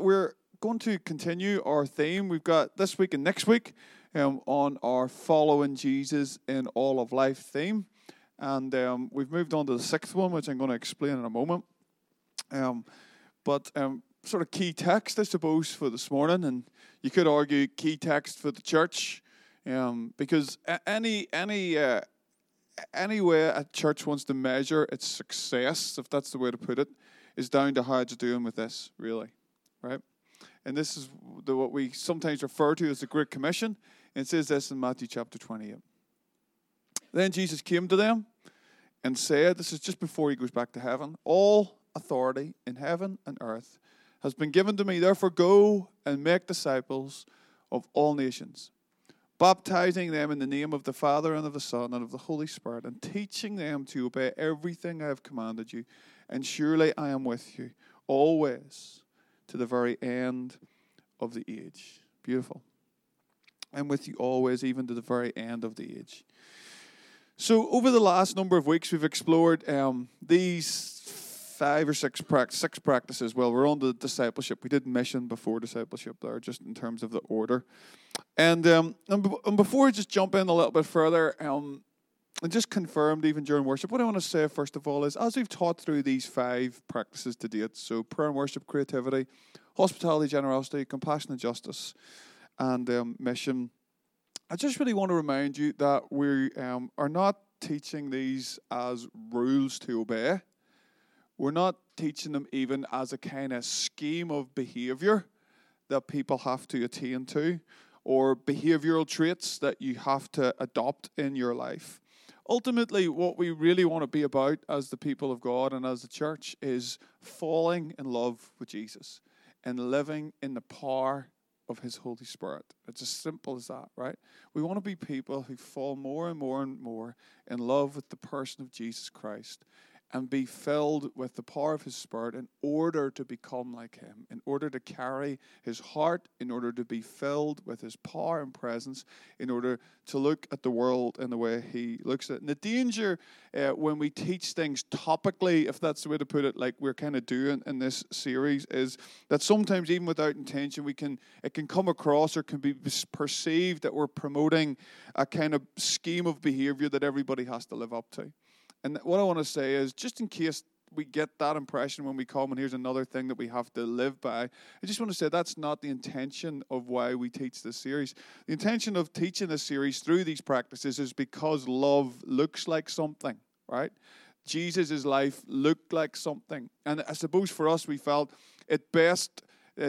we're going to continue our theme. We've got this week and next week on our Following Jesus in All of Life theme. And we've moved on to the sixth one, which I'm going to explain in a moment. But sort of key text, I suppose, for this morning. And you could argue key text for the church. Because any way a church wants to measure its success, if that's the way to put it, is down to how it's doing with this, really, right? And this is what we sometimes refer to as the Great Commission. And it says this in Matthew chapter 28. Then Jesus came to them and said, this is just before he goes back to heaven, all authority in heaven and earth has been given to me. Therefore go and make disciples of all nations, baptizing them in the name of the Father and of the Son and of the Holy Spirit, and teaching them to obey everything I have commanded you. And surely I am with you always to the very end of the age. Beautiful. I'm with you always, even to the very end of the age. So over the last number of weeks, we've explored these six practices. Well, we're on to discipleship. We did mission before discipleship there, just in terms of the order. And before I just jump in a little bit further, and just confirmed even during worship, what I want to say first of all is, as we've taught through these five practices to date, so prayer and worship, creativity, hospitality, generosity, compassion and justice, and mission, I just really want to remind you that we are not teaching these as rules to obey. We're not teaching them even as a kind of scheme of behavior that people have to attain to, or behavioral traits that you have to adopt in your life. Ultimately, what we really want to be about as the people of God and as the church is falling in love with Jesus and living in the power of his Holy Spirit. It's as simple as that, right? We want to be people who fall more and more and more in love with the person of Jesus Christ and be filled with the power of his Spirit in order to become like him, in order to carry his heart, in order to be filled with his power and presence, in order to look at the world in the way he looks at it. And the danger when we teach things topically, if that's the way to put it, like we're kind of doing in this series, is that sometimes even without intention, it can come across or can be perceived that we're promoting a kind of scheme of behavior that everybody has to live up to. And what I want to say is, just in case we get that impression when we come and here's another thing that we have to live by, I just want to say that's not the intention of why we teach this series. The intention of teaching this series through these practices is because love looks like something, right? Jesus' life looked like something. And I suppose for us, we felt it best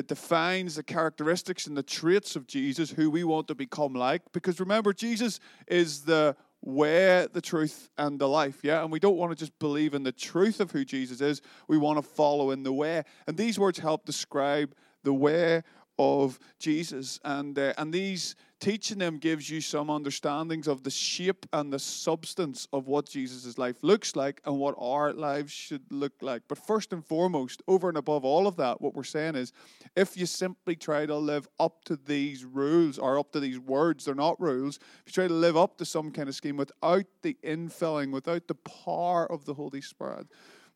defines the characteristics and the traits of Jesus, who we want to become like. Because remember, Jesus is the way, the truth, and the life, yeah? And we don't want to just believe in the truth of who Jesus is. We want to follow in the way. And these words help describe the way of Jesus. And these teaching them gives you some understandings of the shape and the substance of what Jesus' life looks like and what our lives should look like. But first and foremost, over and above all of that, what we're saying is, if you simply try to live up to these rules or up to these words, they're not rules, if you try to live up to some kind of scheme without the infilling, without the power of the Holy Spirit,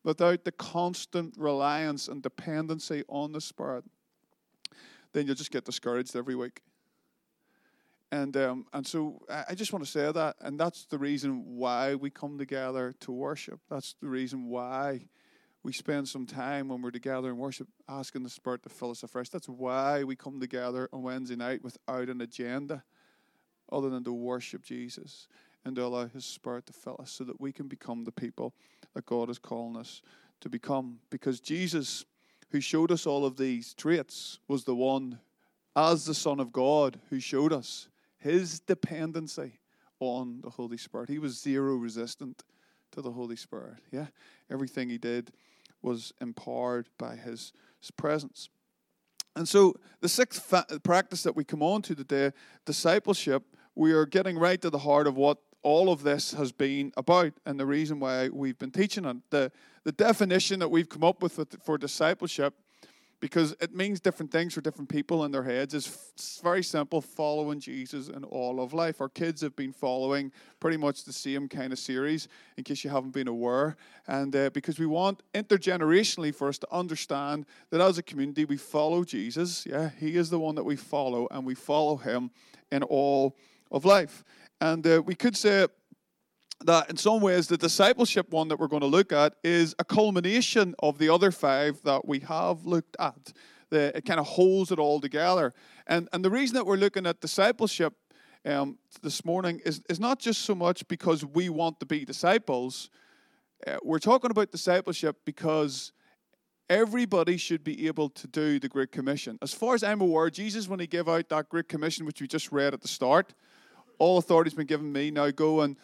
without the constant reliance and dependency on the Spirit, then you'll just get discouraged every week. And so I just want to say that, and that's the reason why we come together to worship. That's the reason why we spend some time when we're together in worship asking the Spirit to fill us afresh. That's why we come together on Wednesday night without an agenda other than to worship Jesus and to allow his Spirit to fill us so that we can become the people that God is calling us to become. Because Jesus, who showed us all of these traits, was the one, as the Son of God, who showed us his dependency on the Holy Spirit. He was zero resistant to the Holy Spirit. Yeah, everything he did was empowered by his presence. And so the sixth practice that we come on to today, discipleship, we are getting right to the heart of what all of this has been about and the reason why we've been teaching on the definition that we've come up with for discipleship. because it means different things for different people in their heads. It's very simple, following Jesus in all of life. Our kids have been following pretty much the same kind of series, in case you haven't been aware. And because we want intergenerationally for us to understand that as a community, we follow Jesus. Yeah, he is the one that we follow, and we follow him in all of life. And we could say that in some ways the discipleship one that we're going to look at is a culmination of the other five that we have looked at. It kind of holds it all together. And the reason that we're looking at discipleship this morning is not just so much because we want to be disciples. We're talking about discipleship because everybody should be able to do the Great Commission. As far as I'm aware, Jesus, when he gave out that Great Commission, which we just read at the start, all authority has been given me, now go and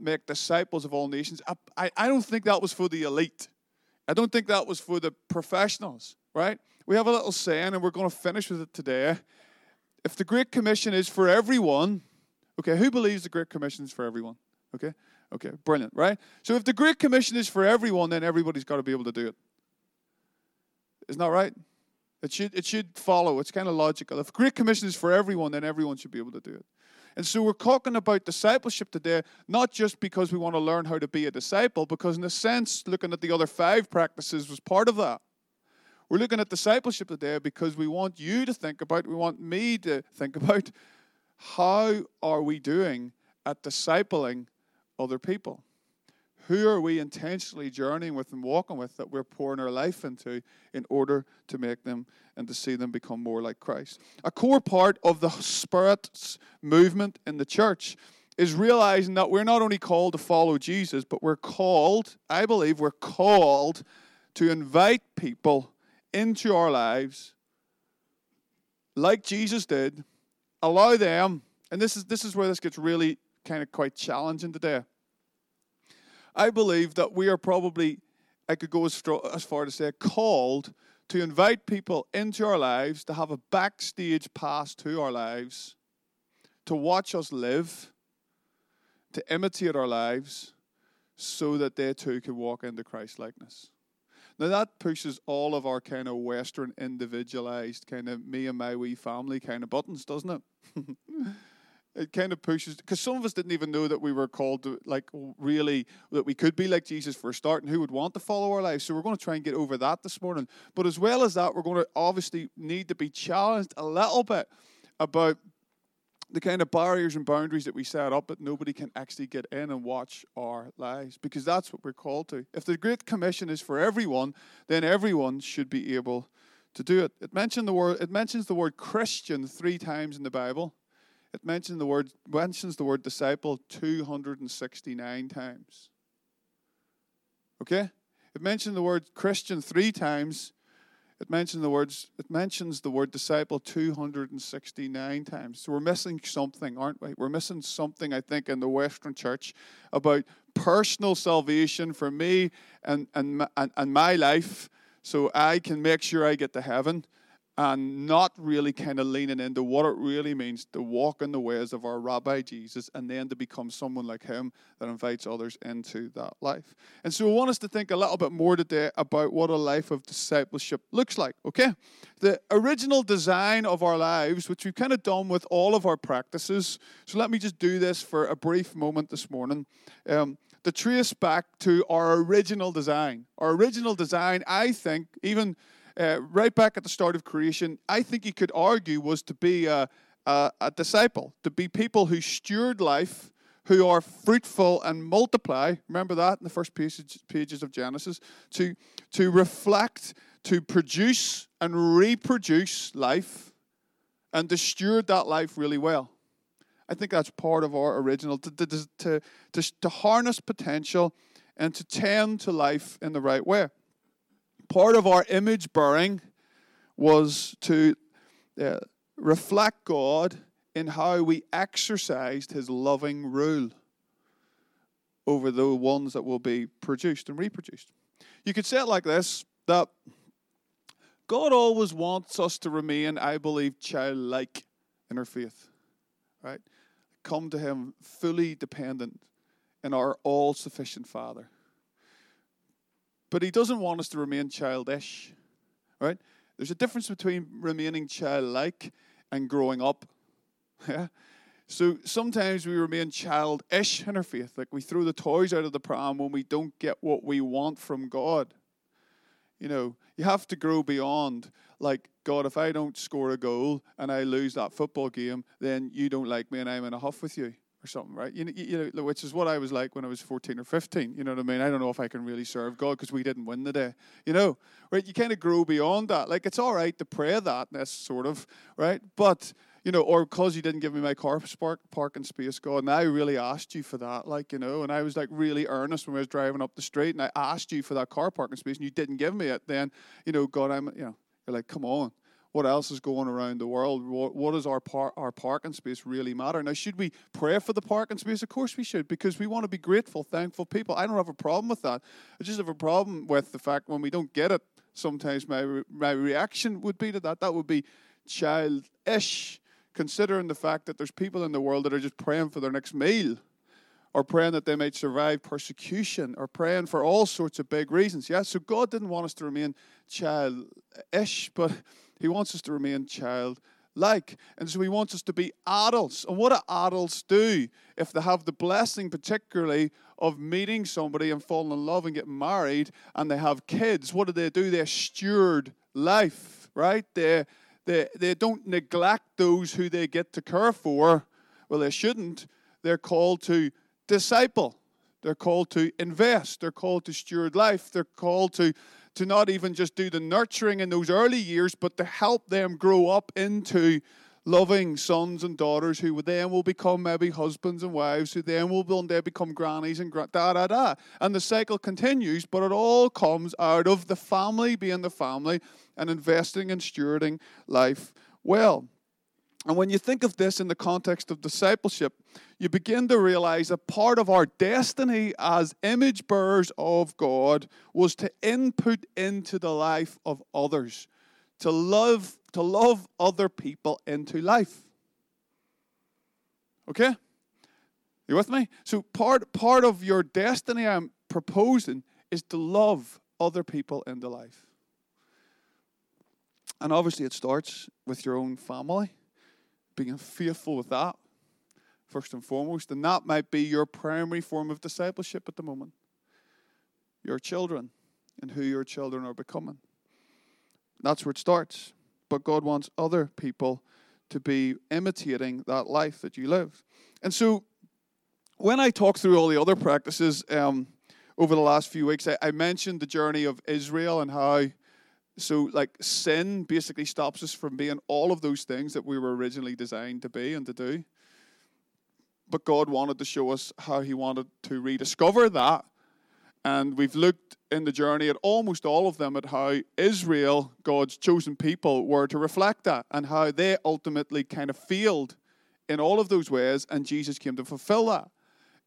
make disciples of all nations. I don't think that was for the elite. I don't think that was for the professionals, right? We have a little saying, and we're going to finish with it today. If the Great Commission is for everyone, okay, who believes the Great Commission is for everyone? Okay, brilliant, right? So if the Great Commission is for everyone, then everybody's got to be able to do it. Isn't that right? It should follow. It's kind of logical. If the Great Commission is for everyone, then everyone should be able to do it. And so we're talking about discipleship today, not just because we want to learn how to be a disciple, because in a sense, looking at the other five practices was part of that. We're looking at discipleship today because we want you to think about, we want me to think about, how are we doing at discipling other people? Who are we intentionally journeying with and walking with that we're pouring our life into in order to make them and to see them become more like Christ? A core part of the Spirit's movement in the church is realizing that we're not only called to follow Jesus, but we're called, I believe, we're called to invite people into our lives like Jesus did, allow them, and this is where this gets really kind of quite challenging today. I believe that we are probably, I could go as far to say, called to invite people into our lives, to have a backstage pass to our lives, to watch us live, to imitate our lives, so that they too can walk into Christ likeness. Now that pushes all of our kind of Western individualized kind of me and my wee family kind of buttons, doesn't it? It kind of pushes, because some of us didn't even know that we were called to, like, really, that we could be like Jesus for a start, and who would want to follow our lives. So we're going to try and get over that this morning. But as well as that, we're going to obviously need to be challenged a little bit about the kind of barriers and boundaries that we set up that nobody can actually get in and watch our lives, because that's what we're called to. If the Great Commission is for everyone, then everyone should be able to do it. It mentions the word Christian 3 times in the Bible. It mentions the word disciple 269 times. Okay? It mentions the word Christian 3 times. It mentions the word disciple 269 times. So we're missing something, aren't we? We're missing something, I think, in the Western church about personal salvation for me and my life, so I can make sure I get to heaven, and not really kind of leaning into what it really means to walk in the ways of our Rabbi Jesus, and then to become someone like him that invites others into that life. And so I want us to think a little bit more today about what a life of discipleship looks like, okay? The original design of our lives, which we've kind of done with all of our practices. So let me just do this for a brief moment this morning. To trace back to our original design. Our original design, I think, even right back at the start of creation, I think you could argue was to be a disciple, to be people who steward life, who are fruitful and multiply. Remember that in the first pages of Genesis, to reflect, to produce and reproduce life, and to steward that life really well. I think that's part of our original, to harness potential and to tend to life in the right way. Part of our image-bearing was to reflect God in how we exercised his loving rule over the ones that will be produced and reproduced. You could say it like this, that God always wants us to remain, I believe, childlike in our faith, right? Come to him fully dependent in our all-sufficient Father. But he doesn't want us to remain childish, right? There's a difference between remaining childlike and growing up. Yeah? So sometimes we remain childish in our faith. Like we throw the toys out of the pram when we don't get what we want from God. You know, you have to grow beyond, like, God, if I don't score a goal and I lose that football game, then you don't like me and I'm in a huff with you or something, right? You know, which is what I was like when I was 14 or 15, you know what I mean? I don't know if I can really serve God because we didn't win the day, you know, right? You kind of grow beyond that. Like, it's all right to pray that, that's sort of, right? But, you know, or because you didn't give me my car parking space, God, and I really asked you for that, like, you know, and I was like really earnest when I was driving up the street, and I asked you for that car parking space, and you didn't give me it, then, you know, God, you're like, come on, what else is going around the world? What does our parking space really matter? Now, should we pray for the parking space? Of course we should, because we want to be grateful, thankful people. I don't have a problem with that. I just have a problem with the fact when we don't get it, sometimes my reaction would be to that. That would be childish. Considering the fact that there's people in the world that are just praying for their next meal, or praying that they might survive persecution, or praying for all sorts of big reasons. Yeah, so God didn't want us to remain childish, but he wants us to remain childlike. And so he wants us to be adults. And what do adults do if they have the blessing, particularly, of meeting somebody and falling in love and getting married, and they have kids? What do? They steward life, right? They don't neglect those who they get to care for. Well, they shouldn't. They're called to disciple. They're called to invest. They're called to steward life. They're called to not even just do the nurturing in those early years, but to help them grow up into loving sons and daughters who then will become maybe husbands and wives, who then will one day become grannies and da-da-da. And the cycle continues, but it all comes out of the family being the family and investing and stewarding life well. And when you think of this in the context of discipleship, you begin to realize that part of our destiny as image bearers of God was to input into the life of others, to love other people into life. Okay? You with me? So part of your destiny I'm proposing is to love other people into life. And obviously it starts with your own family, being faithful with that, first and foremost. And that might be your primary form of discipleship at the moment. Your children and who your children are becoming. That's where it starts. But God wants other people to be imitating that life that you live. And so when I talk through all the other practices over the last few weeks, I mentioned the journey of Israel and how sin basically stops us from being all of those things that we were originally designed to be and to do. But God wanted to show us how he wanted to rediscover that. And we've looked in the journey at almost all of them at how Israel, God's chosen people, were to reflect that and how they ultimately kind of failed in all of those ways, and Jesus came to fulfill that.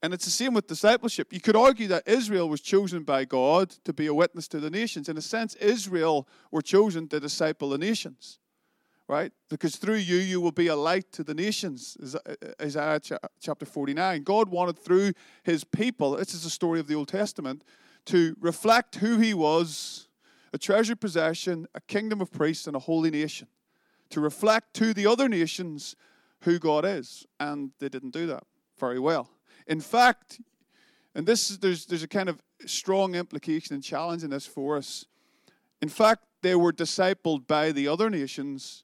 And it's the same with discipleship. You could argue that Israel was chosen by God to be a witness to the nations. In a sense, Israel were chosen to disciple the nations, right? Because through you, you will be a light to the nations, Isaiah chapter 49. God wanted through his people, this is the story of the Old Testament, to reflect who he was, a treasured possession, a kingdom of priests, and a holy nation. To reflect to the other nations who God is. And they didn't do that very well. In fact, and there's a kind of strong implication and challenge in this for us. In fact, they were discipled by the other nations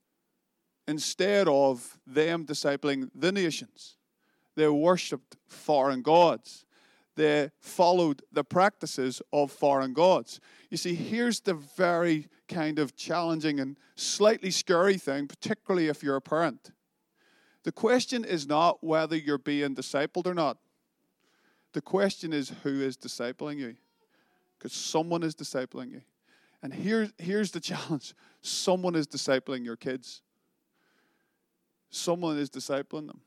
instead of them discipling the nations. They worshipped foreign gods. They followed the practices of foreign gods. You see, here's the very kind of challenging and slightly scary thing, particularly if you're a parent. The question is not whether you're being discipled or not. The question is who is discipling you. Because someone is discipling you. And here's the challenge. Someone is discipling your kids. Someone is discipling them.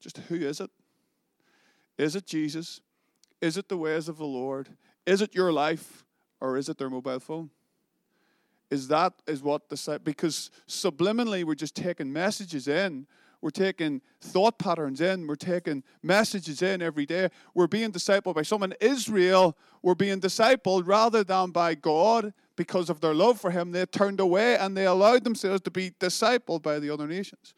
Just who is it? Is it Jesus? Is it the ways of the Lord? Is it your life? Or is it their mobile phone? Because subliminally we're just taking messages in We're taking thought patterns in. We're taking messages in every day. We're being discipled by someone. Israel were being discipled rather than by God. Because of their love for him, they turned away and they allowed themselves to be discipled by the other nations.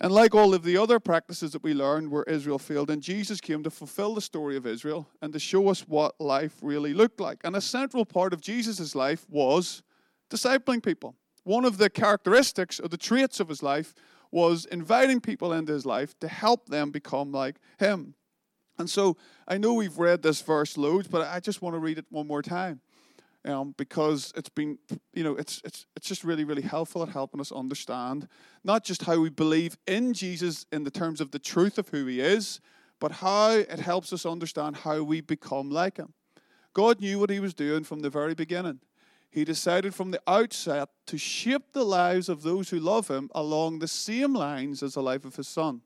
And like all of the other practices that we learned where Israel failed, and Jesus came to fulfill the story of Israel and to show us what life really looked like. And a central part of Jesus' life was discipling people. One of the characteristics or the traits of his life was inviting people into his life to help them become like him. And so I know we've read this verse loads, but I just want to read it one more time. Because it's been, it's just really, really helpful at helping us understand not just how we believe in Jesus in the terms of the truth of who he is, but how it helps us understand how we become like him. God knew what he was doing from the very beginning. He decided from the outset to shape the lives of those who love him along the same lines as the life of his son.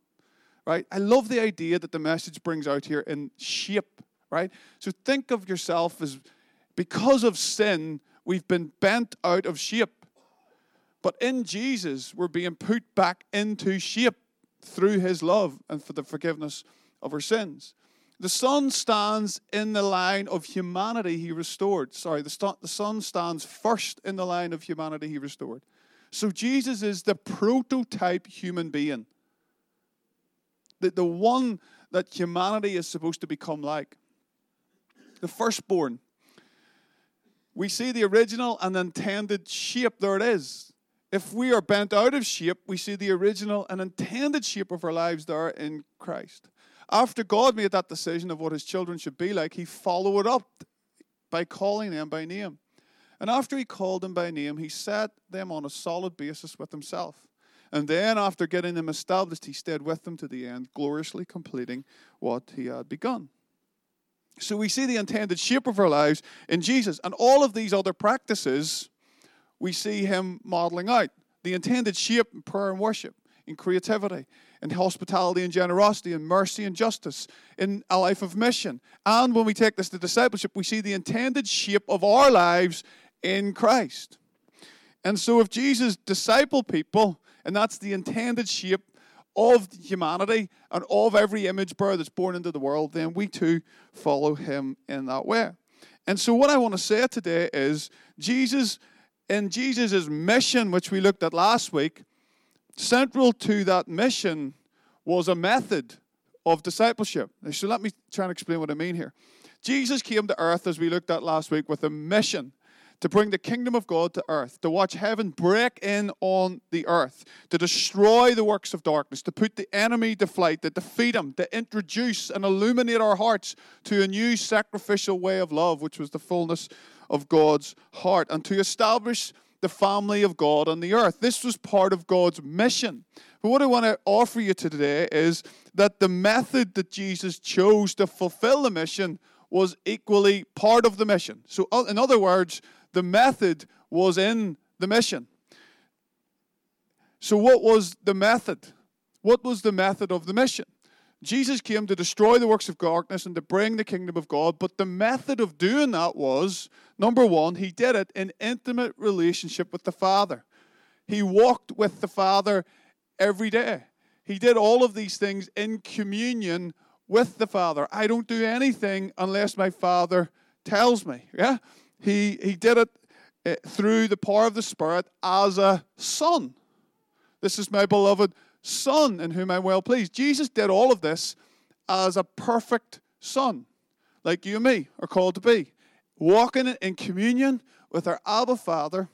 Right? I love the idea that the message brings out here in shape. Right? So think of yourself as... because of sin, we've been bent out of shape. But in Jesus, we're being put back into shape through his love and for the forgiveness of our sins. The Son stands in the line of humanity he restored. The Son stands first in the line of humanity he restored. So Jesus is the prototype human being. The one that humanity is supposed to become like. The firstborn. We see the original and intended shape. There it is. If we are bent out of shape, we see the original and intended shape of our lives there in Christ. After God made that decision of what his children should be like, he followed up by calling them by name. And after he called them by name, he set them on a solid basis with himself. And then after getting them established, he stayed with them to the end, gloriously completing what he had begun. So we see the intended shape of our lives in Jesus. And all of these other practices, we see him modeling out. The intended shape in prayer and worship, in creativity, in hospitality and generosity, in mercy and justice, in a life of mission. And when we take this to discipleship, we see the intended shape of our lives in Christ. And so if Jesus discipled people, and that's the intended shape of humanity and of every image bearer that's born into the world, then we too follow him in that way. And so what I want to say today is Jesus, in Jesus' mission, which we looked at last week, central to that mission was a method of discipleship. So let me try and explain what I mean here. Jesus came to earth, as we looked at last week, with a mission to bring the kingdom of God to earth, to watch heaven break in on the earth, to destroy the works of darkness, to put the enemy to flight, to defeat him, to introduce and illuminate our hearts to a new sacrificial way of love, which was the fullness of God's heart, and to establish the family of God on the earth. This was part of God's mission. But what I want to offer you today is that the method that Jesus chose to fulfill the mission was equally part of the mission. So in other words, the method was in the mission. So what was the method? What was the method of the mission? Jesus came to destroy the works of darkness and to bring the kingdom of God, but the method of doing that was, number one, he did it in intimate relationship with the Father. He walked with the Father every day. He did all of these things in communion with the Father. I don't do anything unless my Father tells me. Yeah? He did it through the power of the Spirit as a son. This is my beloved son in whom I'm well pleased. Jesus did all of this as a perfect son, like you and me are called to be, walking in communion with our Abba Father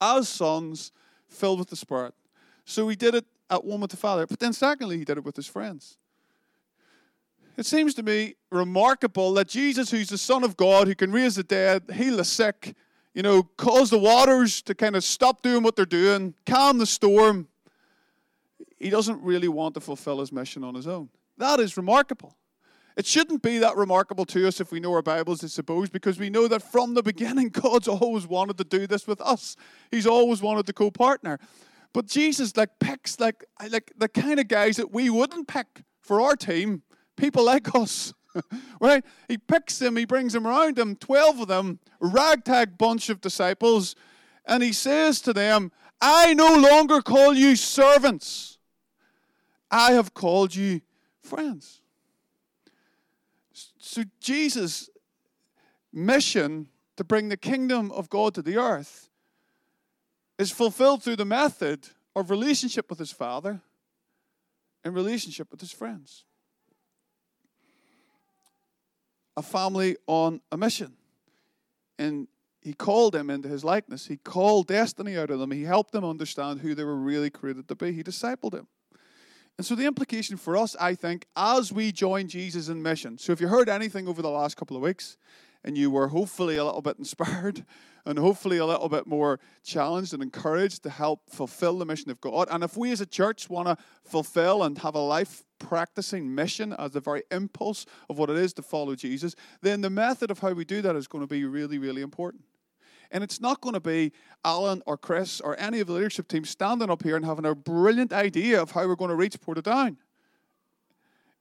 as sons filled with the Spirit. So he did it at one with the Father. But then secondly, he did it with his friends. It seems to me remarkable that Jesus, who's the Son of God, who can raise the dead, heal the sick, cause the waters to kind of stop doing what they're doing, calm the storm, he doesn't really want to fulfill his mission on his own. That is remarkable. It shouldn't be that remarkable to us if we know our Bibles, I suppose, because we know that from the beginning, God's always wanted to do this with us. He's always wanted to co-partner. But Jesus picks the kind of guys that we wouldn't pick for our team. People like us, right? He picks them, he brings them around him, 12 of them, a ragtag bunch of disciples, and he says to them, I no longer call you servants. I have called you friends. So Jesus' mission to bring the kingdom of God to the earth is fulfilled through the method of relationship with his Father and relationship with his friends. A family on a mission. And he called them into his likeness. He called destiny out of them. He helped them understand who they were really created to be. He discipled them. And so the implication for us, I think, as we join Jesus in mission. So if you heard anything over the last couple of weeks, and you were hopefully a little bit inspired and hopefully a little bit more challenged and encouraged to help fulfill the mission of God. And if we as a church want to fulfill and have a life practicing mission as the very impulse of what it is to follow Jesus, then the method of how we do that is going to be really, really important. And it's not going to be Alan or Chris or any of the leadership team standing up here and having a brilliant idea of how we're going to reach Portadown.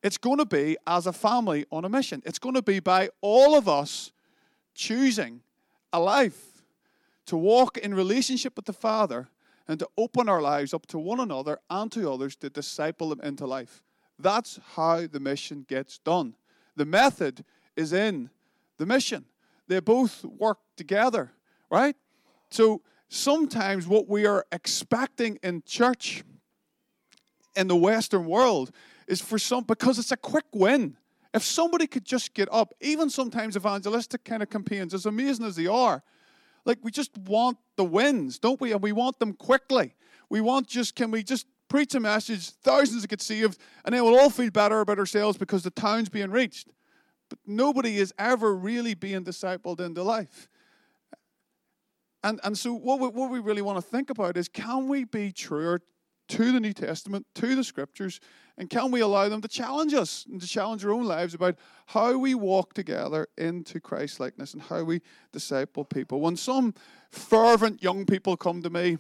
It's going to be as a family on a mission. It's going to be by all of us choosing a life to walk in relationship with the Father and to open our lives up to one another and to others to disciple them into life. That's how the mission gets done. The method is in the mission. They both work together, right? So sometimes what we are expecting in church in the Western world is for some, because it's a quick win. If somebody could just get up, even sometimes evangelistic kind of campaigns, as amazing as they are, like we just want the wins, don't we? And we want them quickly. We want just, can we just preach a message, thousands get saved, and then we'll all feel better about ourselves because the town's being reached. But nobody is ever really being discipled into life. And so what we really want to think about is, can we be truer to the New Testament, to the Scriptures, and can we allow them to challenge us and to challenge our own lives about how we walk together into Christ-likeness and how we disciple people? When some fervent young people come to me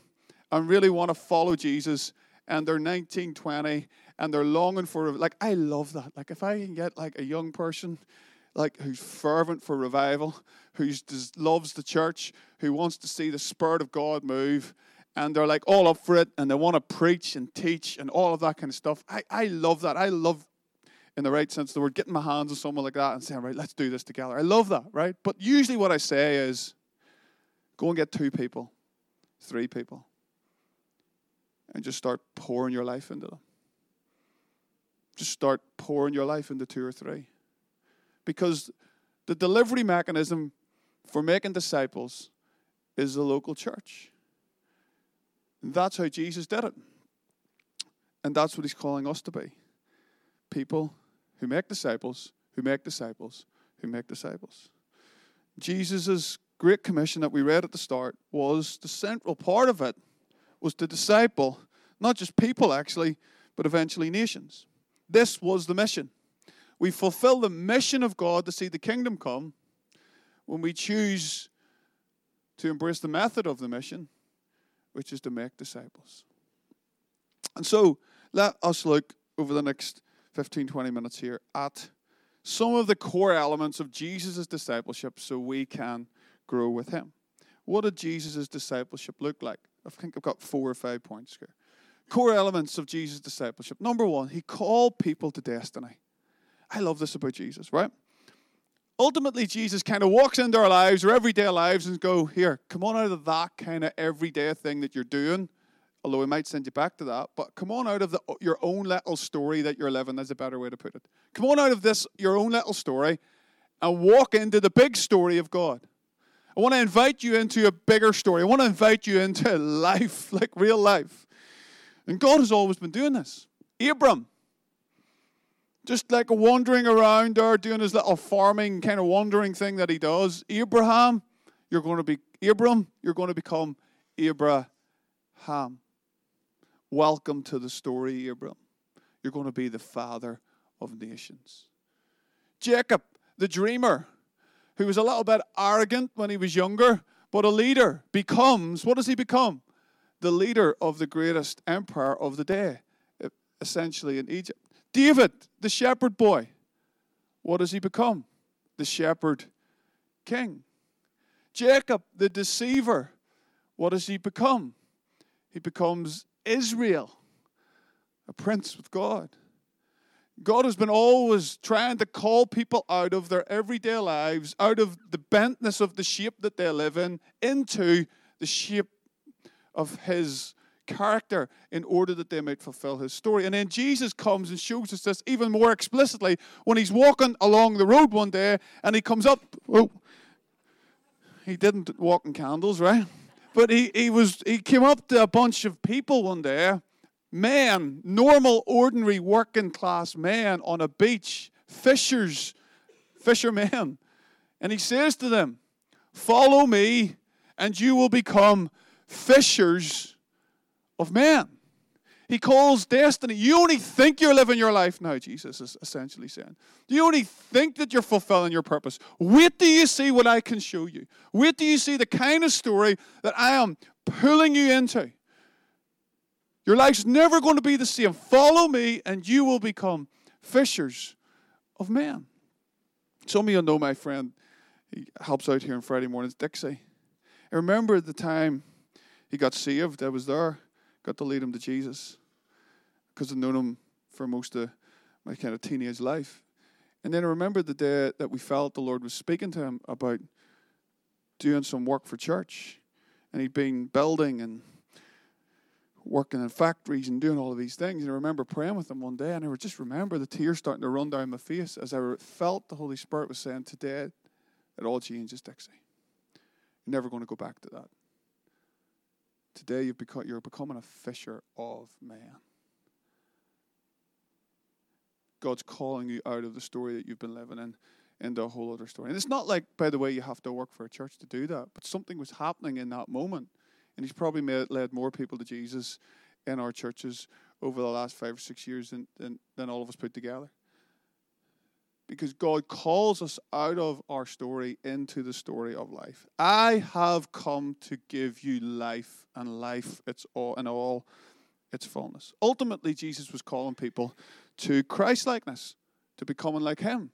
and really want to follow Jesus and they're 19, 20, and they're longing for, like, I love that. Like, if I can get, like, a young person, like, who's fervent for revival, who loves the church, who wants to see the Spirit of God move, and they're like all up for it, and they want to preach and teach and all of that kind of stuff. I love that. I love, in the right sense of the word, getting my hands on someone like that and saying, right, let's do this together. I love that, right? But usually what I say is, go and get 2 people, 3 people, and just start pouring your life into them. Just start pouring your life into 2 or 3. Because the delivery mechanism for making disciples is the local church. And that's how Jesus did it. And that's what he's calling us to be. People who make disciples, who make disciples, who make disciples. Jesus' great commission that we read at the start was, the central part of it was to disciple, not just people actually, but eventually nations. This was the mission. We fulfill the mission of God to see the kingdom come when we choose to embrace the method of the mission, which is to make disciples. And so, let us look over the next 15, 20 minutes here at some of the core elements of Jesus' discipleship so we can grow with him. What did Jesus' discipleship look like? I think I've got 4 or 5 points here. Core elements of Jesus' discipleship. Number 1, he called people to destiny. I love this about Jesus, right? Ultimately, Jesus kind of walks into our lives, our everyday lives, and go, here, come on out of that kind of everyday thing that you're doing, although he might send you back to that, but come on out of your own little story that you're living, is a better way to put it. Come on out of this, your own little story, and walk into the big story of God. I want to invite you into a bigger story. I want to invite you into life, like real life. And God has always been doing this. Abram. Just like wandering around there, doing his little farming kind of wandering thing that he does. Abraham, you're going to be Abram. You're going to become Abraham. Welcome to the story, Abram. You're going to be the father of nations. Jacob, the dreamer, who was a little bit arrogant when he was younger, but a leader, becomes, what does he become? The leader of the greatest empire of the day, essentially in Egypt. David, the shepherd boy, what does he become? The shepherd king. Jacob, the deceiver, what does he become? He becomes Israel, a prince with God. God has been always trying to call people out of their everyday lives, out of the bentness of the shape that they live in, into the shape of his character in order that they might fulfill his story. And then Jesus comes and shows us this even more explicitly when he's walking along the road one day and he comes up. Oh, he didn't walk in candles, right? But he came up to a bunch of people one day, men, normal, ordinary, working-class men on a beach, fishermen. And he says to them, "Follow me, and you will become fishers of men." He calls destiny. You only think you're living your life now, Jesus is essentially saying. You only think that you're fulfilling your purpose. Wait till you see what I can show you. Wait till you see the kind of story that I am pulling you into. Your life's never going to be the same. Follow me and you will become fishers of men. Some of you know my friend. He helps out here on Friday mornings, Dixie. I remember the time he got saved. I was there. Got to lead him to Jesus. Because I've known him for most of my kind of teenage life. And then I remember the day that we felt the Lord was speaking to him about doing some work for church. And he'd been building and working in factories and doing all of these things. And I remember praying with him one day, and I just remember the tears starting to run down my face as I felt the Holy Spirit was saying, today, it all changes, Dixie. You're never going to go back to that. Today, you're becoming a fisher of man. God's calling you out of the story that you've been living in into a whole other story. And it's not like, by the way, you have to work for a church to do that, but something was happening in that moment. And he's probably led more people to Jesus in our churches over the last 5 or 6 years than all of us put together. Because God calls us out of our story into the story of life. I have come to give you life, and life in all its fullness. Ultimately, Jesus was calling people to Christ-likeness, to becoming like him.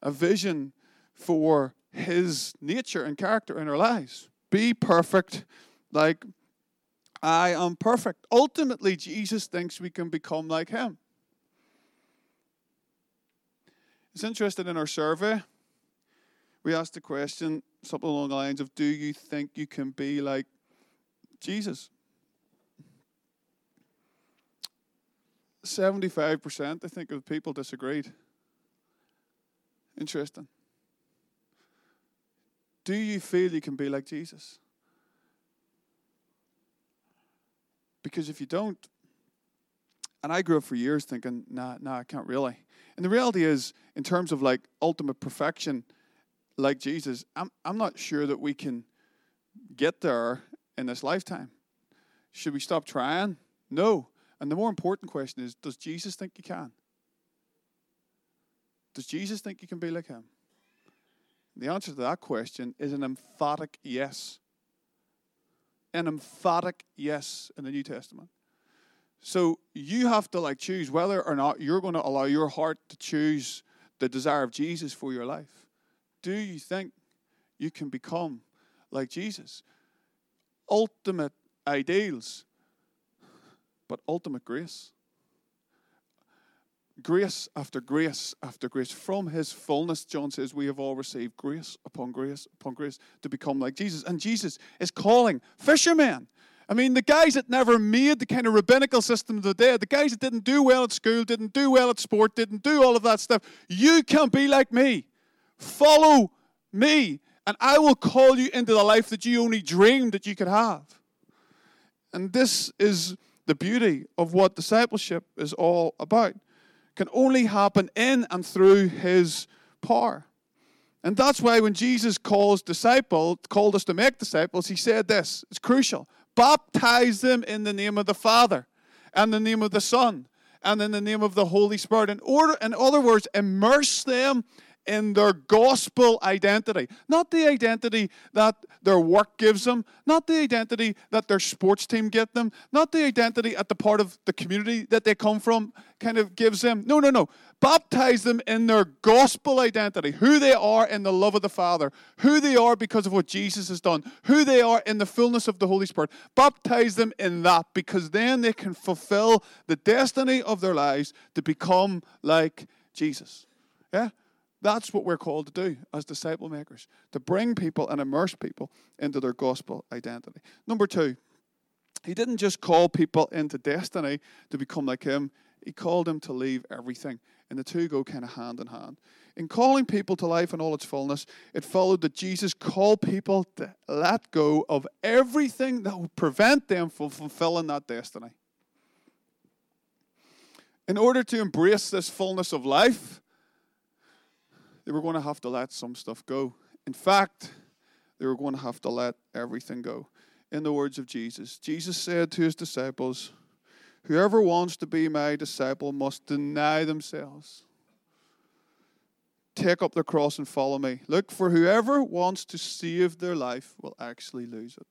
A vision for his nature and character in our lives. Be perfect like I am perfect. Ultimately, Jesus thinks we can become like him. It's interesting, in our survey, we asked the question, something along the lines of, do you think you can be like Jesus? 75%, I think, of people disagreed. Interesting. Do you feel you can be like Jesus? Because if you don't, and I grew up for years thinking, nah, I can't really. And the reality is, in terms of like ultimate perfection, like Jesus, I'm not sure that we can get there in this lifetime. Should we stop trying? No. And the more important question is, does Jesus think you can? Does Jesus think you can be like him? And the answer to that question is an emphatic yes. An emphatic yes in the New Testament. So you have to choose whether or not you're going to allow your heart to choose the desire of Jesus for your life. Do you think you can become like Jesus? Ultimate ideals, but ultimate grace. Grace after grace after grace. From his fullness, John says, we have all received grace upon grace upon grace to become like Jesus. And Jesus is calling fishermen. I mean, the guys that never made the kind of rabbinical system of the day, the guys that didn't do well at school, didn't do well at sport, didn't do all of that stuff, you can be like me. Follow me, and I will call you into the life that you only dreamed that you could have. And this is the beauty of what discipleship is all about. It can only happen in and through his power. And that's why when Jesus called us to make disciples, he said this, it's crucial. Baptize them in the name of the Father, and the name of the Son, and in the name of the Holy Spirit. In other words, immerse them in their gospel identity. Not the identity that their work gives them, not the identity that their sports team get them, not the identity at the part of the community that they come from kind of gives them. No. Baptize them in their gospel identity, who they are in the love of the Father, who they are because of what Jesus has done, who they are in the fullness of the Holy Spirit. Baptize them in that, because then they can fulfill the destiny of their lives to become like Jesus. Yeah? That's what we're called to do as disciple makers, to bring people and immerse people into their gospel identity. Number two, he didn't just call people into destiny to become like him. He called them to leave everything. And the two go kind of hand in hand. In calling people to life in all its fullness, it followed that Jesus called people to let go of everything that would prevent them from fulfilling that destiny. In order to embrace this fullness of life, they were going to have to let some stuff go. In fact, they were going to have to let everything go. In the words of Jesus, Jesus said to his disciples, "Whoever wants to be my disciple must deny themselves, take up their cross and follow me. Look, for whoever wants to save their life will actually lose it."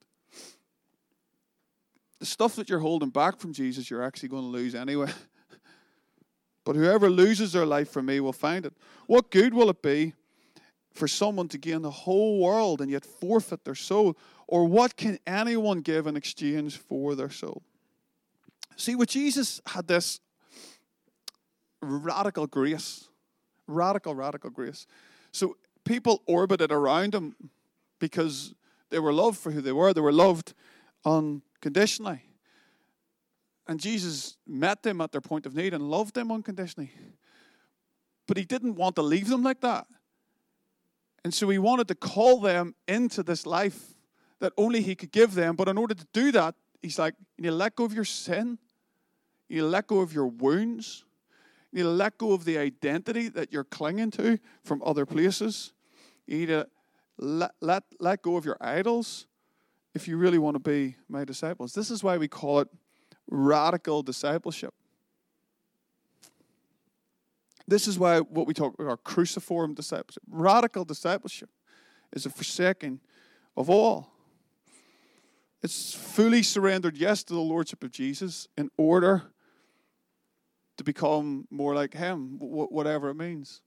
The stuff that you're holding back from Jesus, you're actually going to lose anyway. But whoever loses their life for me will find it. What good will it be for someone to gain the whole world and yet forfeit their soul? Or what can anyone give in exchange for their soul? See, with Jesus had this radical grace. Radical grace. So people orbited around him because they were loved for who they were. They were loved unconditionally. And Jesus met them at their point of need and loved them unconditionally. But he didn't want to leave them like that. And so he wanted to call them into this life that only he could give them. But in order to do that, he's like, you need to let go of your sin. You need to let go of your wounds. You need to let go of the identity that you're clinging to from other places. You need to let go of your idols if you really want to be my disciples. This is why we call it radical discipleship. This is why what we talk about cruciform discipleship. Radical discipleship is a forsaking of all. It's fully surrendered, yes, to the lordship of Jesus in order to become more like him, whatever it means.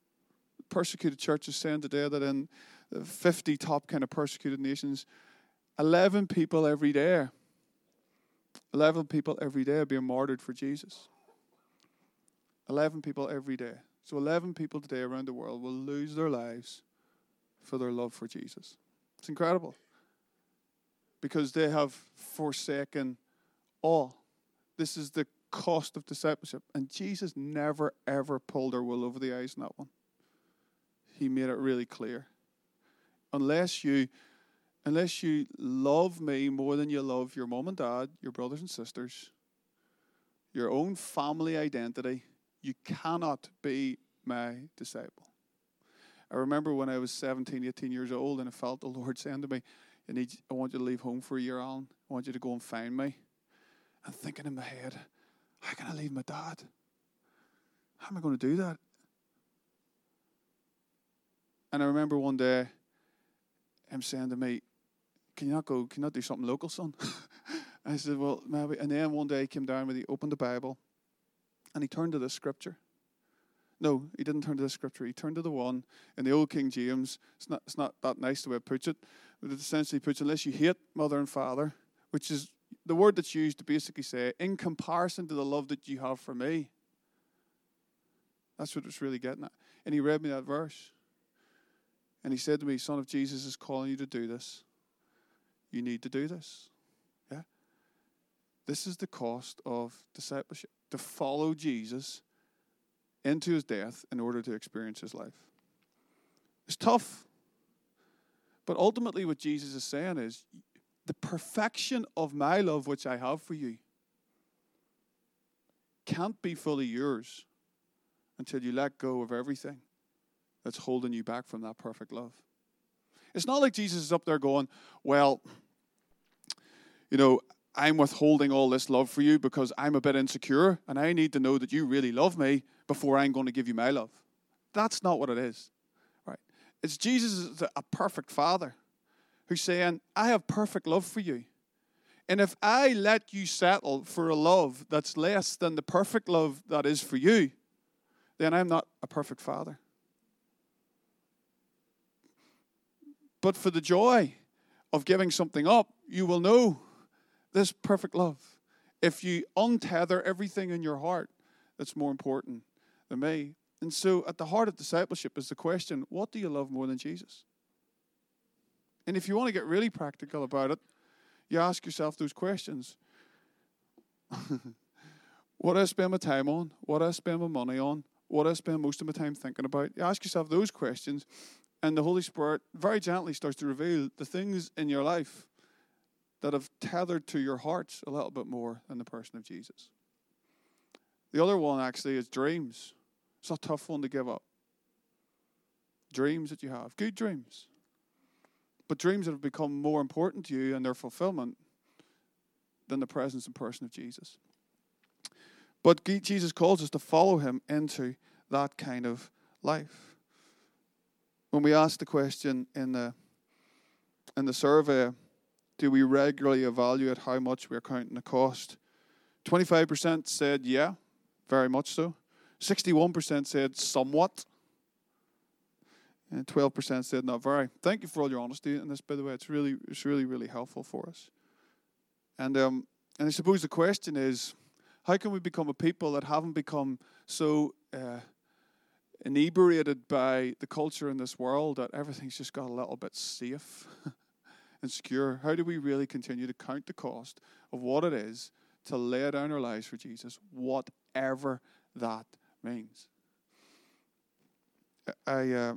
Persecuted churches saying today that in 50 top kind of persecuted nations, 11 people every day are being martyred for Jesus. 11 people every day. So 11 people today around the world will lose their lives for their love for Jesus. It's incredible. Because they have forsaken all. This is the cost of discipleship. And Jesus never, ever pulled our wool over the eyes in that one. He made it really clear. Unless you love me more than you love your mom and dad, your brothers and sisters, your own family identity, you cannot be my disciple. I remember when I was 17, 18 years old, and I felt the Lord saying to me, I want you to leave home for a year, Alan. I want you to go and find me. I'm thinking in my head, how can I leave my dad? How am I going to do that? And I remember one day, him saying to me, can you not do something local, son? I said, well, maybe. And then one day he came down with, he opened the Bible, and he turned to this scripture. No, he didn't turn to this scripture. He turned to the one in the old King James. It's not that nice the way it puts it. But it essentially puts, unless you hate mother and father, which is the word that's used to basically say, in comparison to the love that you have for me. That's what it's really getting at. And he read me that verse. And he said to me, son, if Jesus is calling you to do this, you need to do this. Yeah? This is the cost of discipleship. To follow Jesus into his death in order to experience his life. It's tough. But ultimately what Jesus is saying is, the perfection of my love which I have for you can't be fully yours until you let go of everything that's holding you back from that perfect love. It's not like Jesus is up there going, well, I'm withholding all this love for you because I'm a bit insecure and I need to know that you really love me before I'm going to give you my love. That's not what it is. It's Jesus, a perfect father, who's saying, I have perfect love for you. And if I let you settle for a love that's less than the perfect love that is for you, then I'm not a perfect father. But for the joy of giving something up, you will know this perfect love. If you untether everything in your heart, that's more important than me. And so at the heart of discipleship is the question, what do you love more than Jesus? And if you want to get really practical about it, you ask yourself those questions. What do I spend my time on? What do I spend my money on? What do I spend most of my time thinking about? You ask yourself those questions, and the Holy Spirit very gently starts to reveal the things in your life that have tethered to your hearts a little bit more than the person of Jesus. The other one actually is dreams. It's a tough one to give up. Dreams that you have, good dreams. But dreams that have become more important to you and their fulfillment than the presence and person of Jesus. But Jesus calls us to follow him into that kind of life. When we asked the question in the survey, do we regularly evaluate how much we're counting the cost? 25% said, yeah, very much so. 61% said, somewhat. And 12% said, not very. Thank you for all your honesty in this, by the way. It's really helpful for us. And I suppose the question is, how can we become a people that haven't become so inebriated by the culture in this world that everything's just got a little bit safe and secure? How do we really continue to count the cost of what it is to lay down our lives for Jesus, whatever that means? I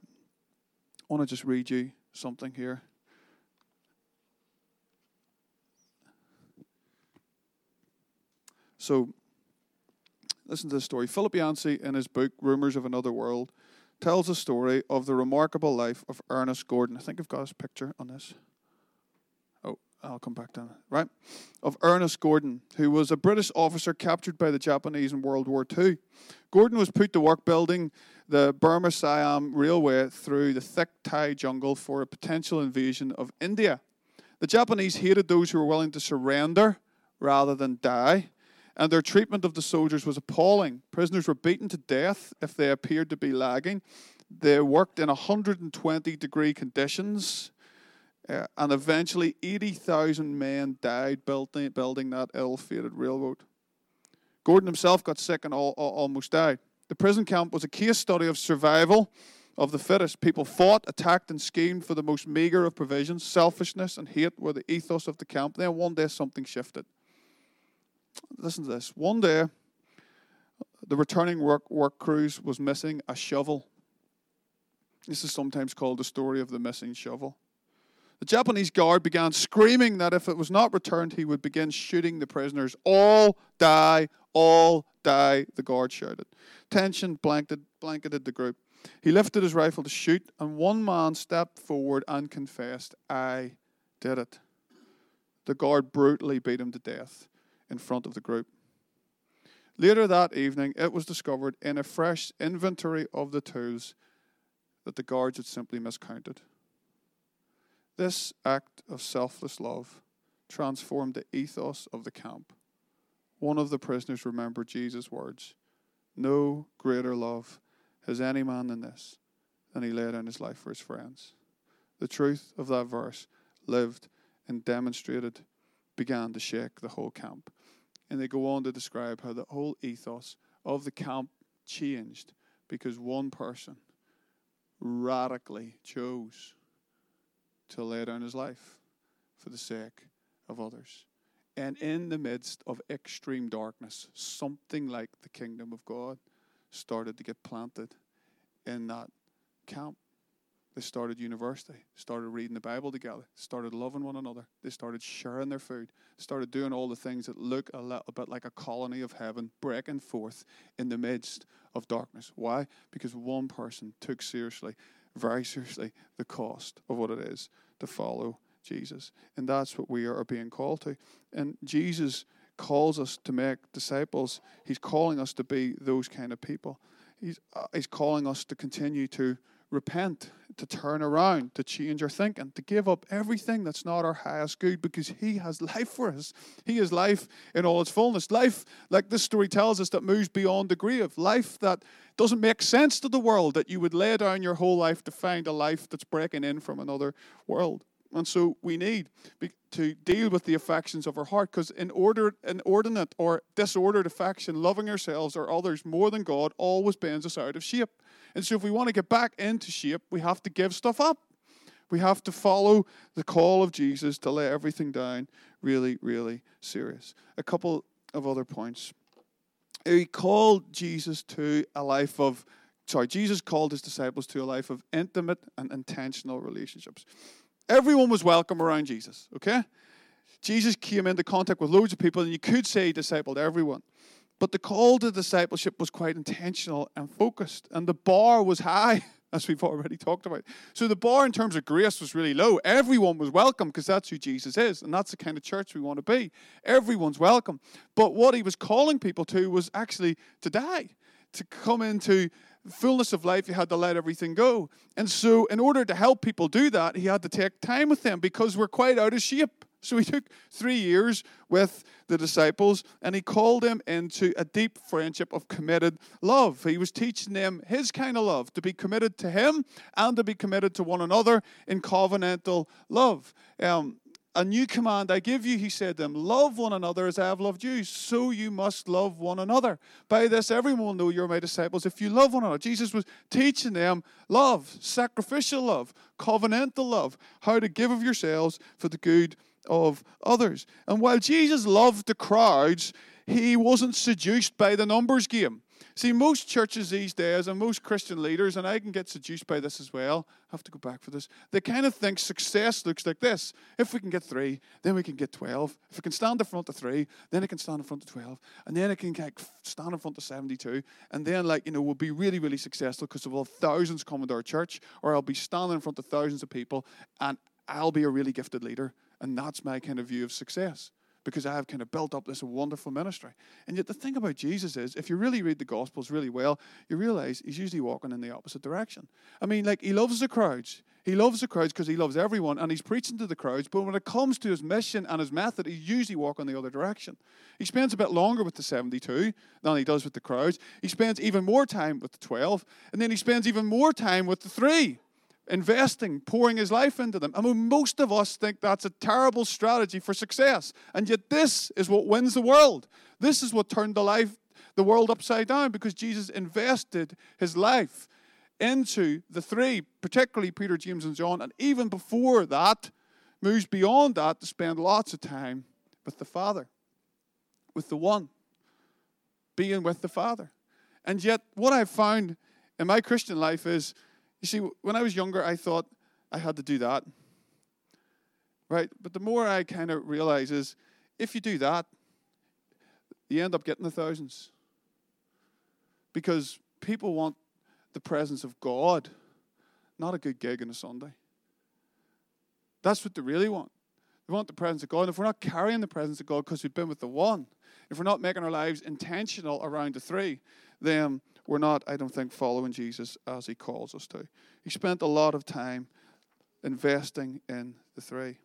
want to just read you something here. So, listen to this story. Philip Yancey, in his book, Rumors of Another World, tells a story of the remarkable life of Ernest Gordon. I think I've got his picture on this. Oh, I'll come back to that. Right? Of Ernest Gordon, who was a British officer captured by the Japanese in World War II. Gordon was put to work building the Burma Siam Railway through the thick Thai jungle for a potential invasion of India. The Japanese hated those who were willing to surrender rather than die, and their treatment of the soldiers was appalling. Prisoners were beaten to death if they appeared to be lagging. They worked in 120-degree conditions, and eventually 80,000 men died building that ill-fated railroad. Gordon himself got sick and almost died. The prison camp was a case study of survival of the fittest. People fought, attacked, and schemed for the most meagre of provisions. Selfishness and hate were the ethos of the camp. Then one day something shifted. Listen to this. One day, the returning work crews was missing a shovel. This is sometimes called the story of the missing shovel. The Japanese guard began screaming that if it was not returned, he would begin shooting the prisoners. All die, all die, the guard shouted. Tension blanketed the group. He lifted his rifle to shoot, and one man stepped forward and confessed, I did it. The guard brutally beat him to death in front of the group. Later that evening, it was discovered in a fresh inventory of the tools that the guards had simply miscounted. This act of selfless love transformed the ethos of the camp. One of the prisoners remembered Jesus' words, no greater love has any man than this, and he laid down his life for his friends. The truth of that verse, lived and demonstrated, began to shake the whole camp. And they go on to describe how the whole ethos of the camp changed because one person radically chose to lay down his life for the sake of others. And in the midst of extreme darkness, something like the kingdom of God started to get planted in that camp. They started university, started reading the Bible together, started loving one another. They started sharing their food, started doing all the things that look a little bit like a colony of heaven breaking forth in the midst of darkness. Why? Because one person took seriously, very seriously, the cost of what it is to follow Jesus. And that's what we are being called to. And Jesus calls us to make disciples. He's calling us to be those kind of people. He's calling us to continue to repent, to turn around, to change our thinking, to give up everything that's not our highest good, because he has life for us. He is life in all its fullness. Life, like this story tells us, that moves beyond the grave. Life that doesn't make sense to the world, that you would lay down your whole life to find a life that's breaking in from another world. And so we need to deal with the affections of our heart, because inordinate or disordered affection, loving ourselves or others more than God, always bends us out of shape. And so if we want to get back into shape, we have to give stuff up. We have to follow the call of Jesus to lay everything down. Really, really serious. A couple of other points. Jesus called his disciples to a life of intimate and intentional relationships. Everyone was welcome around Jesus, okay? Jesus came into contact with loads of people, and you could say he discipled everyone. But the call to discipleship was quite intentional and focused, and the bar was high, as we've already talked about. So the bar in terms of grace was really low. Everyone was welcome, because that's who Jesus is, and that's the kind of church we want to be. Everyone's welcome. But what he was calling people to was actually to die, to come into fullness of life. You had to let everything go. And so in order to help people do that, he had to take time with them, because we're quite out of shape. So he took 3 years with the disciples, and he called them into a deep friendship of committed love. He was teaching them his kind of love, to be committed to him and to be committed to one another in covenantal love. A new command I give you, he said to them, love one another as I have loved you, so you must love one another. By this, everyone will know you're my disciples if you love one another. Jesus was teaching them love, sacrificial love, covenantal love, how to give of yourselves for the good of others. And while Jesus loved the crowds, he wasn't seduced by the numbers game. See, most churches these days and most Christian leaders, and I can get seduced by this as well, I have to go back for this, they kind of think success looks like this. If we can get 3, then we can get 12. If we can stand in front of 3, then it can stand in front of 12. And then it can stand in front of 72. And then, we'll be really, really successful because we'll have thousands coming to our church, or I'll be standing in front of thousands of people, and I'll be a really gifted leader. And that's my kind of view of success, because I have kind of built up this wonderful ministry. And yet the thing about Jesus is, if you really read the Gospels really well, you realize he's usually walking in the opposite direction. I mean, he loves the crowds. He loves the crowds because he loves everyone, and he's preaching to the crowds. But when it comes to his mission and his method, he's usually walking the other direction. He spends a bit longer with the 72 than he does with the crowds. He spends even more time with the 12, and then he spends even more time with the 3. Investing, pouring his life into them. I mean, most of us think that's a terrible strategy for success. And yet this is what wins the world. This is what turned the world upside down, because Jesus invested his life into the 3, particularly Peter, James, and John. And even before that, moves beyond that to spend lots of time with the Father, with the One, being with the Father. And yet what I've found in my Christian life is, you see, when I was younger, I thought I had to do that, right? But the more I kind of realize is, if you do that, you end up getting the thousands. Because people want the presence of God, not a good gig on a Sunday. That's what they really want. They want the presence of God. And if we're not carrying the presence of God because we've been with the One, if we're not making our lives intentional around the 3, then we're not, I don't think, following Jesus as he calls us to. He spent a lot of time investing in the 3.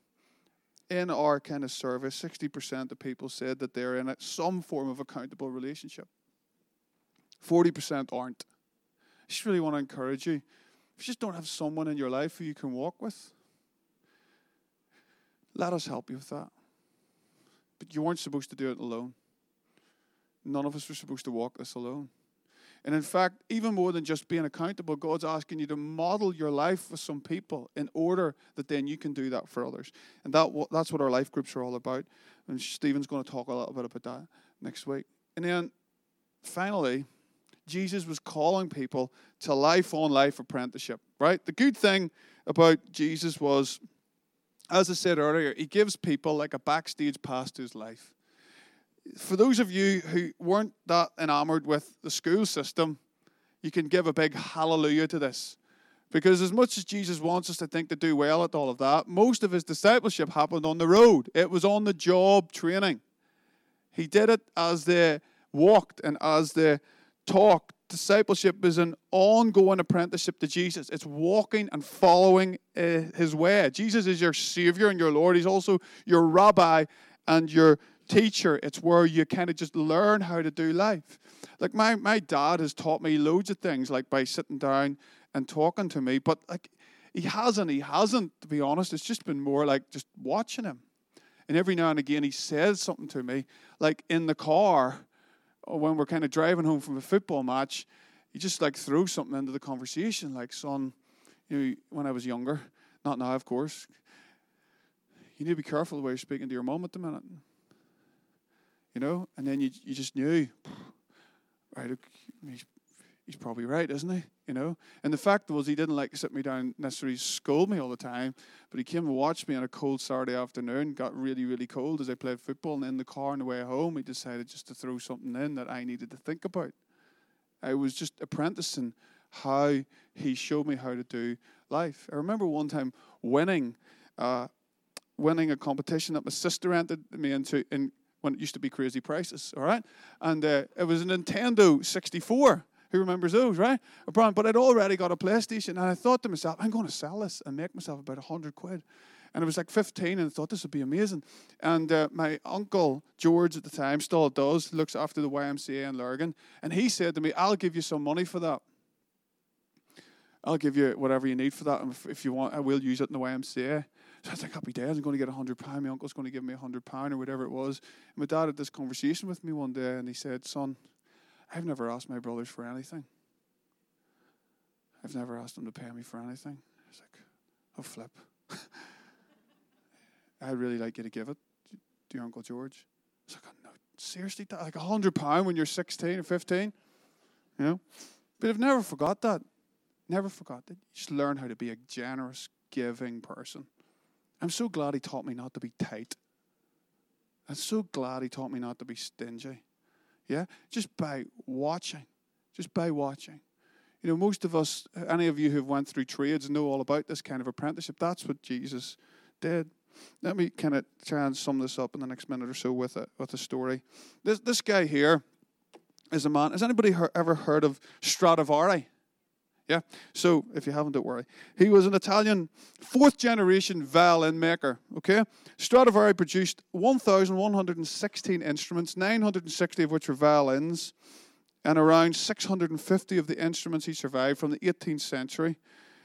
In our kind of service, 60% of people said that they're in some form of accountable relationship. 40% aren't. I just really want to encourage you, if you just don't have someone in your life who you can walk with, let us help you with that. But you weren't supposed to do it alone. None of us were supposed to walk this alone. And in fact, even more than just being accountable, God's asking you to model your life with some people in order that then you can do that for others. And that's what our life groups are all about. And Stephen's going to talk a little bit about that next week. And then finally, Jesus was calling people to life-on-life apprenticeship, right? The good thing about Jesus was, as I said earlier, he gives people like a backstage pass to his life. For those of you who weren't that enamored with the school system, you can give a big hallelujah to this. Because as much as Jesus wants us, I think, to do well at all of that, most of his discipleship happened on the road. It was on the job training. He did it as they walked and as they talked discipleship is an ongoing apprenticeship to Jesus. It's walking and following his way. Jesus is your Savior and your Lord. He's also your rabbi and your teacher. It's where you kind of just learn how to do life. Like my dad has taught me loads of things, like by sitting down and talking to me. But like he hasn't, to be honest. It's just been more like just watching him. And every now and again he says something to me, like in the car, or when we're kind of driving home from a football match, he just like throws something into the conversation, like, son, you know, when I was younger, not now, of course, you need to be careful the way you're speaking to your mom at the minute. You know, and then you just knew, right, he's probably right, isn't he? You know, and the fact was he didn't like sit me down necessarily scold me all the time, but he came and watched me on a cold Saturday afternoon, got really, really cold as I played football, and in the car on the way home, he decided just to throw something in that I needed to think about. I was just apprenticing how he showed me how to do life. I remember one time winning a competition that my sister entered me into in when it used to be crazy prices, all right? And it was a Nintendo 64. Who remembers those, right? But I'd already got a PlayStation, and I thought to myself, I'm going to sell this and make myself about 100 quid. And I was like 15, and I thought this would be amazing. And my uncle, George at the time, still does, looks after the YMCA in Lurgan, and he said to me, I'll give you some money for that. I'll give you whatever you need for that, and if you want, I will use it in the YMCA. So I was like, happy days, I'm going to get £100. My uncle's going to give me £100 or whatever it was. And my dad had this conversation with me one day, and he said, son, I've never asked my brothers for anything. I've never asked them to pay me for anything. I was like, oh, flip. I'd really like you to give it to your Uncle George. I was like, oh, no, seriously, Dad? Like £100 when you're 16 or 15? You know? But I've never forgot that. Never forgot that. You just learn how to be a generous, giving person. I'm so glad he taught me not to be tight. I'm so glad he taught me not to be stingy. Yeah, just by watching. You know, most of us, any of you who've went through trades know all about this kind of apprenticeship. That's what Jesus did. Let me kind of try and sum this up in the next minute or so with a story. This guy here is a man. Has anybody ever heard of Stradivari? Yeah, so if you haven't, don't worry. He was an Italian fourth-generation violin maker, okay? Stradivari produced 1,116 instruments, 960 of which were violins, and around 650 of the instruments he survived from the 18th century,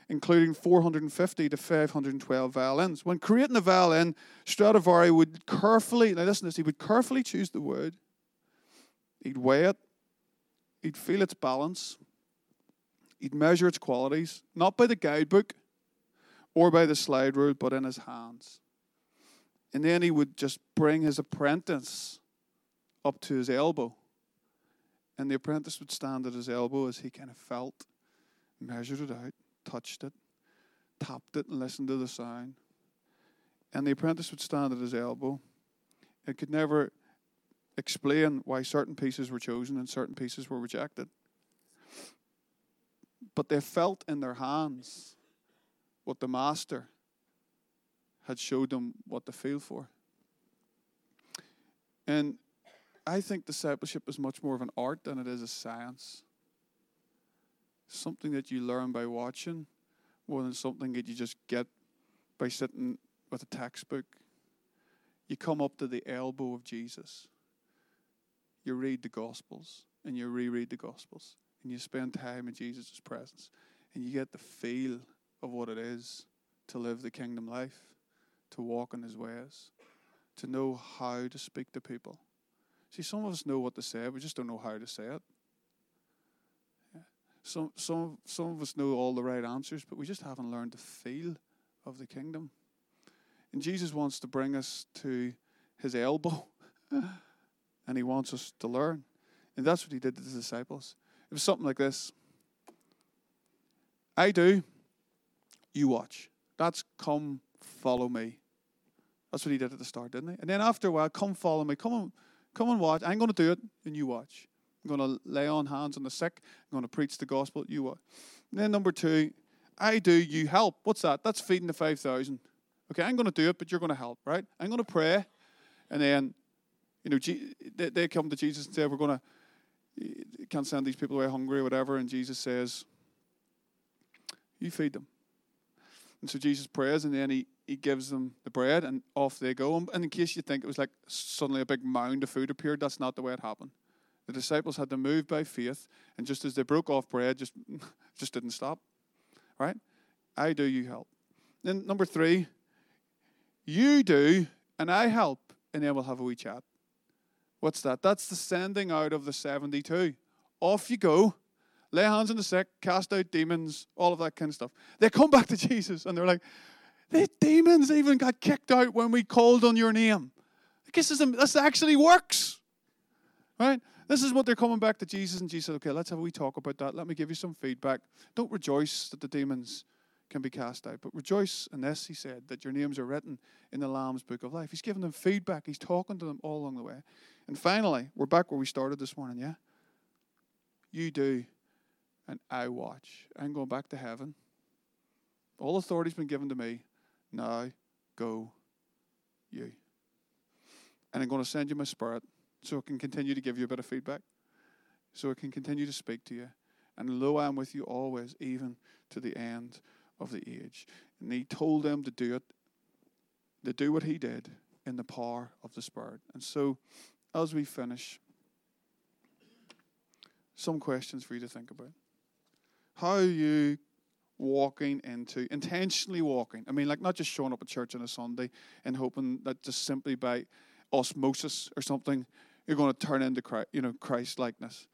including 450 to 512 violins. When creating a violin, Stradivari would carefully, now listen to this, he would carefully choose the wood, he'd weigh it, he'd feel its balance, he'd measure its qualities, not by the guidebook or by the slide rule, but in his hands. And then he would just bring his apprentice up to his elbow. And the apprentice would stand at his elbow as he kind of felt, measured it out, touched it, tapped it, and listened to the sound. And the apprentice would stand at his elbow. It could never explain why certain pieces were chosen and certain pieces were rejected. But they felt in their hands what the master had showed them what to feel for. And I think discipleship is much more of an art than it is a science. Something that you learn by watching more than something that you just get by sitting with a textbook. You come up to the elbow of Jesus. You read the Gospels and you reread the Gospels. And you spend time in Jesus' presence. And you get the feel of what it is to live the kingdom life, to walk in his ways, to know how to speak to people. See, some of us know what to say, we just don't know how to say it. Yeah. Some of us know all the right answers, but we just haven't learned the feel of the kingdom. And Jesus wants to bring us to his elbow. And he wants us to learn. And that's what he did to the disciples. It was something like this. I do, you watch. That's come follow me. That's what he did at the start, didn't he? And then after a while, come follow me. Come and watch. I'm going to do it, and you watch. I'm going to lay on hands on the sick. I'm going to preach the gospel. You watch. And then number two, I do, you help. What's that? That's feeding the 5,000. Okay, I'm going to do it, but you're going to help, right? I'm going to pray. And then, you know, they come to Jesus and say, we're going to You can't send these people away hungry or whatever. And Jesus says, you feed them. And so Jesus prays, and then he gives them the bread, and off they go. And in case you think it was like suddenly a big mound of food appeared, that's not the way it happened. The disciples had to move by faith, and just as they broke off bread, just didn't stop. Right? I do, you help. Then number 3, you do, and I help, and then we'll have a wee chat. What's that? That's the sending out of the 72. Off you go. Lay hands on the sick, cast out demons, all of that kind of stuff. They come back to Jesus, and they're like, the demons even got kicked out when we called on your name. I guess this actually works. Right? This is what they're coming back to Jesus, and Jesus said, okay, let's have a wee talk about that. Let me give you some feedback. Don't rejoice that the demons can be cast out, but rejoice in this, he said, that your names are written in the Lamb's Book of Life. He's giving them feedback. He's talking to them all along the way. And finally, we're back where we started this morning, yeah? You do, and I watch. I'm going back to heaven. All authority's been given to me. Now go you. And I'm going to send you my Spirit, so it can continue to give you a bit of feedback, so it can continue to speak to you. And lo, I am with you always, even to the end of the age. And he told them to do it, to do what he did in the power of the Spirit. And so, as we finish, some questions for you to think about. How are you intentionally walking? I mean, like not just showing up at church on a Sunday and hoping that just simply by osmosis or something, you're going to turn into Christ, Christ-likeness.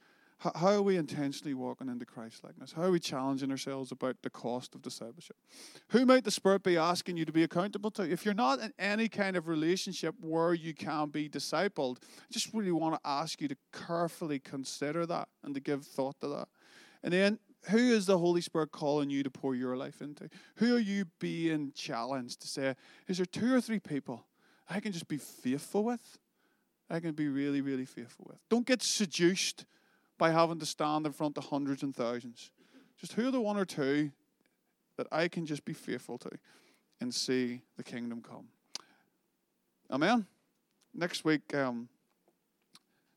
How are we intentionally walking into Christ-likeness? How are we challenging ourselves about the cost of discipleship? Who might the Spirit be asking you to be accountable to? If you're not in any kind of relationship where you can be discipled, I just really want to ask you to carefully consider that and to give thought to that. And then, who is the Holy Spirit calling you to pour your life into? Who are you being challenged to say, is there 2 or 3 people I can just be faithful with? I can be really, really faithful with. Don't get seduced by having to stand in front of hundreds and thousands. Just who are the 1 or 2 that I can just be faithful to and see the kingdom come? Amen. Next week,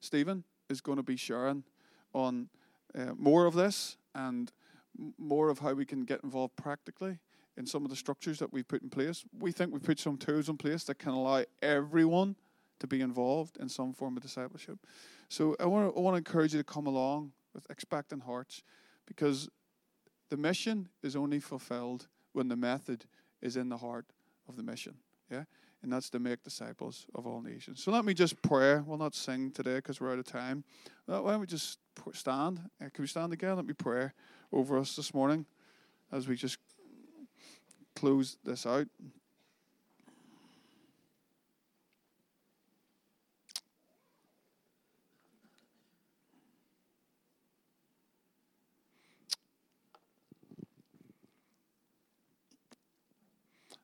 Stephen is going to be sharing on more of this and more of how we can get involved practically in some of the structures that we've put in place. We think we've put some tools in place that can allow everyone to be involved in some form of discipleship. So I want to encourage you to come along with expectant hearts, because the mission is only fulfilled when the method is in the heart of the mission. Yeah? And that's to make disciples of all nations. So let me just pray. We'll not sing today because we're out of time. Why don't we just stand? Can we stand again? Let me pray over us this morning as we just close this out.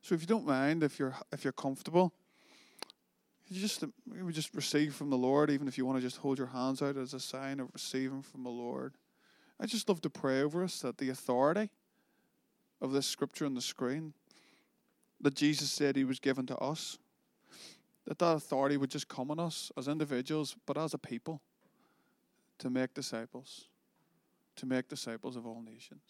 So if you don't mind, if you're comfortable, you just receive from the Lord, even if you want to just hold your hands out as a sign of receiving from the Lord. I just love to pray over us that the authority of this scripture on the screen that Jesus said he was given to us, that authority would just come on us as individuals, but as a people, to make disciples of all nations.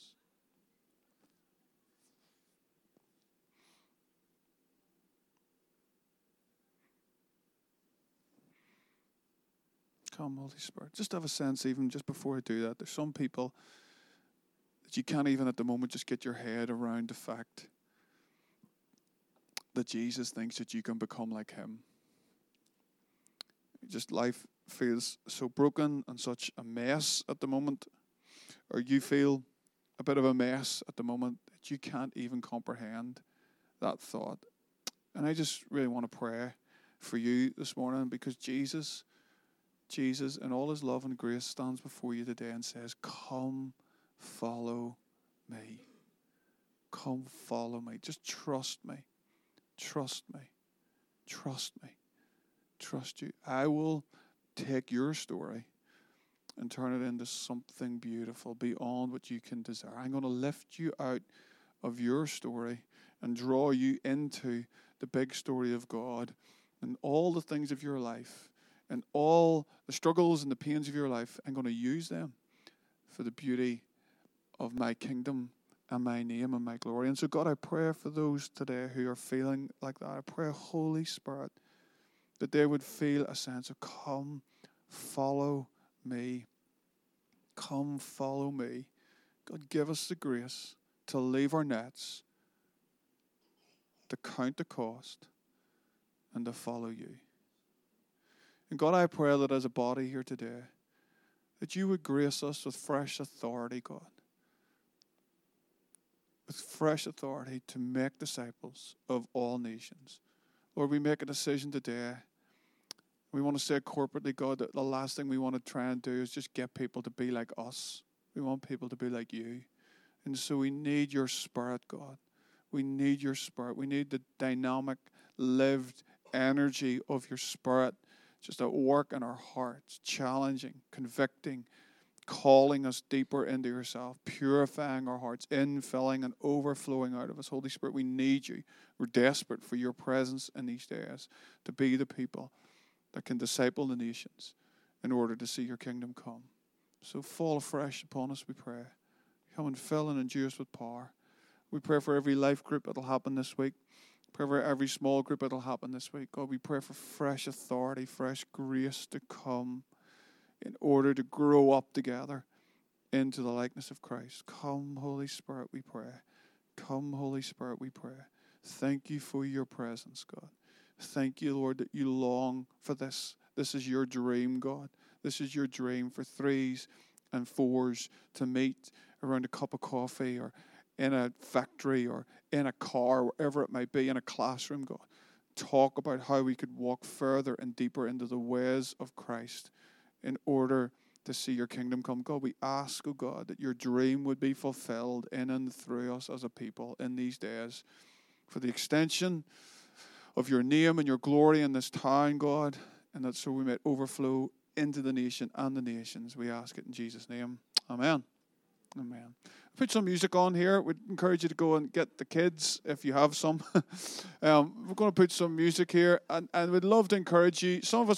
Come, Holy Spirit. Just have a sense, even just before I do that, there's some people that you can't even at the moment just get your head around the fact that Jesus thinks that you can become like him. Just life feels so broken and such a mess at the moment, or you feel a bit of a mess at the moment that you can't even comprehend that thought. And I just really want to pray for you this morning, because Jesus in all his love and grace stands before you today and says, come follow me. Come follow me. Just trust me. Trust me. Trust me. Trust you. I will take your story and turn it into something beautiful beyond what you can desire. I'm going to lift you out of your story and draw you into the big story of God and all the things of your life. and all the struggles and the pains of your life, I'm going to use them for the beauty of my kingdom and my name and my glory. And so, God, I pray for those today who are feeling like that. I pray, Holy Spirit, that they would feel a sense of, come, follow me. Come, follow me. God, give us the grace to leave our nets, to count the cost, and to follow you. And God, I pray that as a body here today, that you would grace us with fresh authority, God. With fresh authority to make disciples of all nations. Lord, we make a decision today. We want to say corporately, God, that the last thing we want to try and do is just get people to be like us. We want people to be like you. And so we need your Spirit, God. We need your Spirit. We need the dynamic, lived energy of your Spirit just at work in our hearts, challenging, convicting, calling us deeper into yourself, purifying our hearts, infilling and overflowing out of us. Holy Spirit, we need you. We're desperate for your presence in these days to be the people that can disciple the nations in order to see your kingdom come. So fall afresh upon us, we pray. Come and fill and endure us with power. We pray for every life group that'll happen this week. Pray for every small group that'll happen this week. God, we pray for fresh authority, fresh grace to come in order to grow up together into the likeness of Christ. Come, Holy Spirit, we pray. Come, Holy Spirit, we pray. Thank you for your presence, God. Thank you, Lord, that you long for this. This is your dream, God. This is your dream for 3s and 4s to meet around a cup of coffee or in a factory or in a car, wherever it might be, in a classroom, God. Talk about how we could walk further and deeper into the ways of Christ in order to see your kingdom come. God, we ask, oh God, that your dream would be fulfilled in and through us as a people in these days for the extension of your name and your glory in this town, God, and that so we may overflow into the nation and the nations. We ask it in Jesus' name. Amen. Amen. Put some music on here. We'd encourage you to go and get the kids if you have some. We're going to put some music here, and we'd love to encourage you. Some of us are